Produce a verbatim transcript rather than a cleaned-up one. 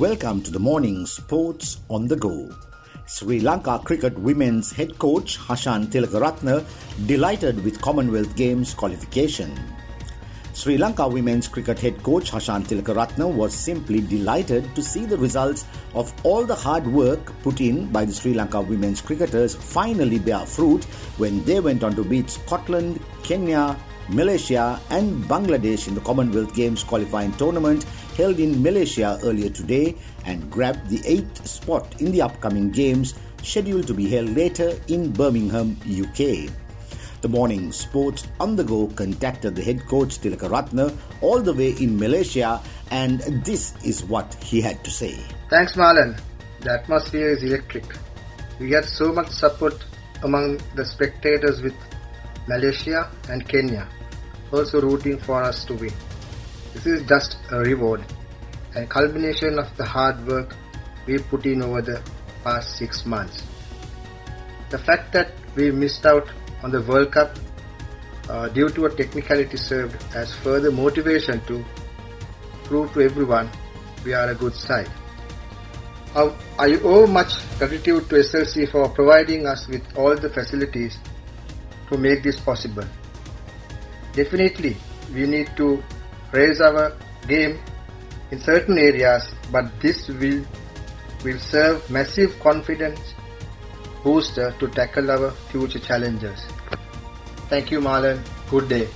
Welcome to the morning Sports on the Go. Sri Lanka Cricket Women's head coach Hashan Tilakaratna delighted with Commonwealth Games qualification. Sri Lanka Women's Cricket head coach Hashan Tilakaratna was simply delighted to see the results of all the hard work put in by the Sri Lanka women's cricketers finally bear fruit when they went on to beat Scotland, Kenya, Malaysia and Bangladesh in the Commonwealth Games qualifying tournament held in Malaysia earlier today and grabbed the eighth spot in the upcoming games scheduled to be held later in Birmingham, U K. The morning Sports on the Go contacted the head coach Tilakaratna all the way in Malaysia, and this is what he had to say. Thanks Marlon, the atmosphere is electric. We get so much support among the spectators with Malaysia and Kenya also rooting for us to win. This is just a reward and culmination of the hard work we put in over the past six months. The fact that we missed out on the World Cup uh, due to a technicality served as further motivation to prove to everyone we are a good side. Uh, I owe much gratitude to S L C for providing us with all the facilities to make this possible. Definitely, we need to raise our game in certain areas, but this will, will serve massive confidence booster to tackle our future challenges. Thank you Marlon, good day.